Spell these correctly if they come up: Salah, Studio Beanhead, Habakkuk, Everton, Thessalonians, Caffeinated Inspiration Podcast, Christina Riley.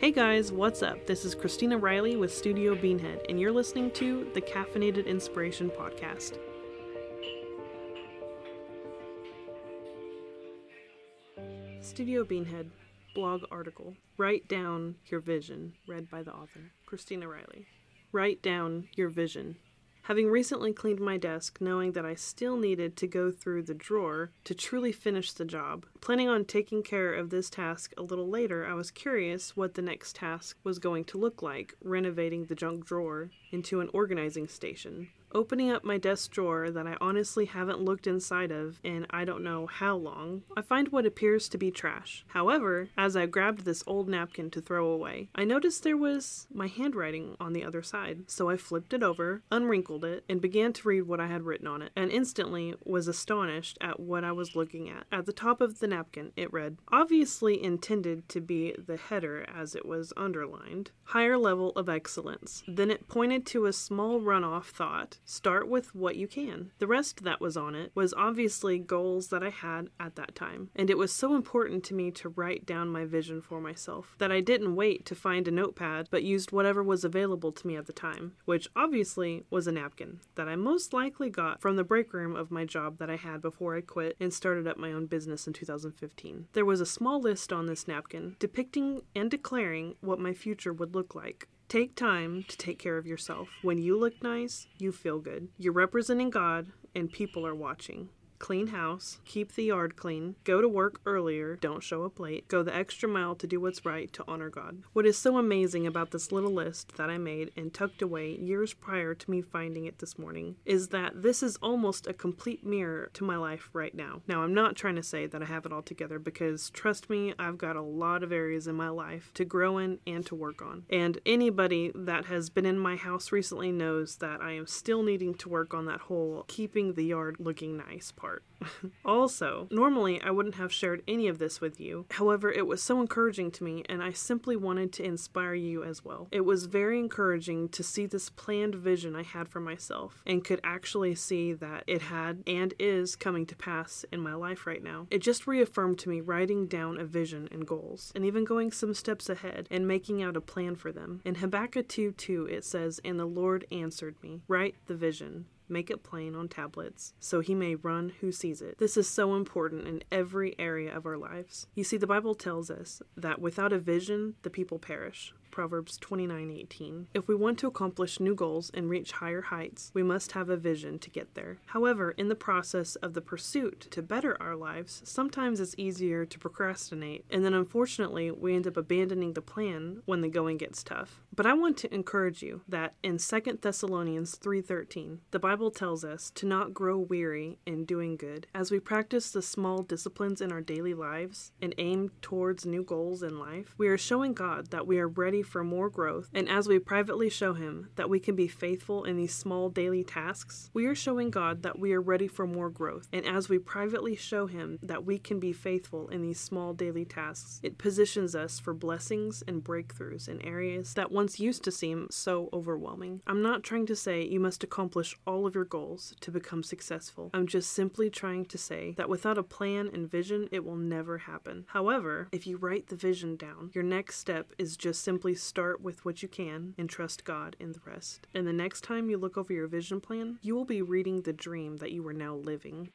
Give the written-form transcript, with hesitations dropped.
Hey guys, what's up? This is Christina Riley with Studio Beanhead, and you're listening to the Caffeinated Inspiration Podcast. Studio Beanhead, blog article. Write down your vision, read by the author, Christina Riley. Write down your vision. Having recently cleaned my desk, knowing that I still needed to go through the drawer to truly finish the job, planning on taking care of this task a little later, I was curious what the next task was going to look like, renovating the junk drawer into an organizing station. Opening up my desk drawer that I honestly haven't looked inside of in I don't know how long, I find what appears to be trash. However, as I grabbed this old napkin to throw away, I noticed there was my handwriting on the other side. So I flipped it over, unwrinkled it, and began to read what I had written on it, and instantly was astonished at what I was looking at. At the top of the napkin, it read, obviously intended to be the header as it was underlined, higher level of excellence. Then it pointed to a small runoff thought. Start with what you can. The rest that was on it was obviously goals that I had at that time, and it was so important to me to write down my vision for myself that I didn't wait to find a notepad, but used whatever was available to me at the time, which obviously was a napkin that I most likely got from the break room of my job that I had before I quit and started up my own business in 2015. There was a small list on this napkin depicting and declaring what my future would look like. Take time to take care of yourself. When you look nice, you feel good. You're representing God, and people are watching. Clean house. Keep the yard clean. Go to work earlier. Don't show up late. Go the extra mile to do what's right to honor God. What is so amazing about this little list that I made and tucked away years prior to me finding it this morning is that this is almost a complete mirror to my life right now. Now, I'm not trying to say that I have it all together because, trust me, I've got a lot of areas in my life to grow in and to work on. And anybody that has been in my house recently knows that I am still needing to work on that whole keeping the yard looking nice part. Also, normally I wouldn't have shared any of this with you. However, it was so encouraging to me, and I simply wanted to inspire you as well. It was very encouraging to see this planned vision I had for myself and could actually see that it had and is coming to pass in my life right now. It just reaffirmed to me writing down a vision and goals, and even going some steps ahead and making out a plan for them. In Habakkuk 2:2, it says, "And the Lord answered me, write the vision. Make it plain on tablets, so he may run who sees it." This is so important in every area of our lives. You see, the Bible tells us that without a vision, the people perish. Proverbs 29:18. If we want to accomplish new goals and reach higher heights, we must have a vision to get there. However, in the process of the pursuit to better our lives, sometimes it's easier to procrastinate, and then unfortunately, we end up abandoning the plan when the going gets tough. But I want to encourage you that in 2 Thessalonians 3:13, the Bible tells us to not grow weary in doing good. As we practice the small disciplines in our daily lives and aim towards new goals in life, we are showing God that we are ready for more growth, and as we privately show him that we can be faithful in these small daily tasks, we are showing God that we are ready for more growth, and as we privately show him that we can be faithful in these small daily tasks, it positions us for blessings and breakthroughs in areas that once used to seem so overwhelming. I'm not trying to say you must accomplish all of your goals to become successful. I'm just simply trying to say that without a plan and vision, it will never happen. However, if you write the vision down, your next step is just simply start with what you can and trust God in the rest. And the next time you look over your vision plan, you will be reading the dream that you are now living.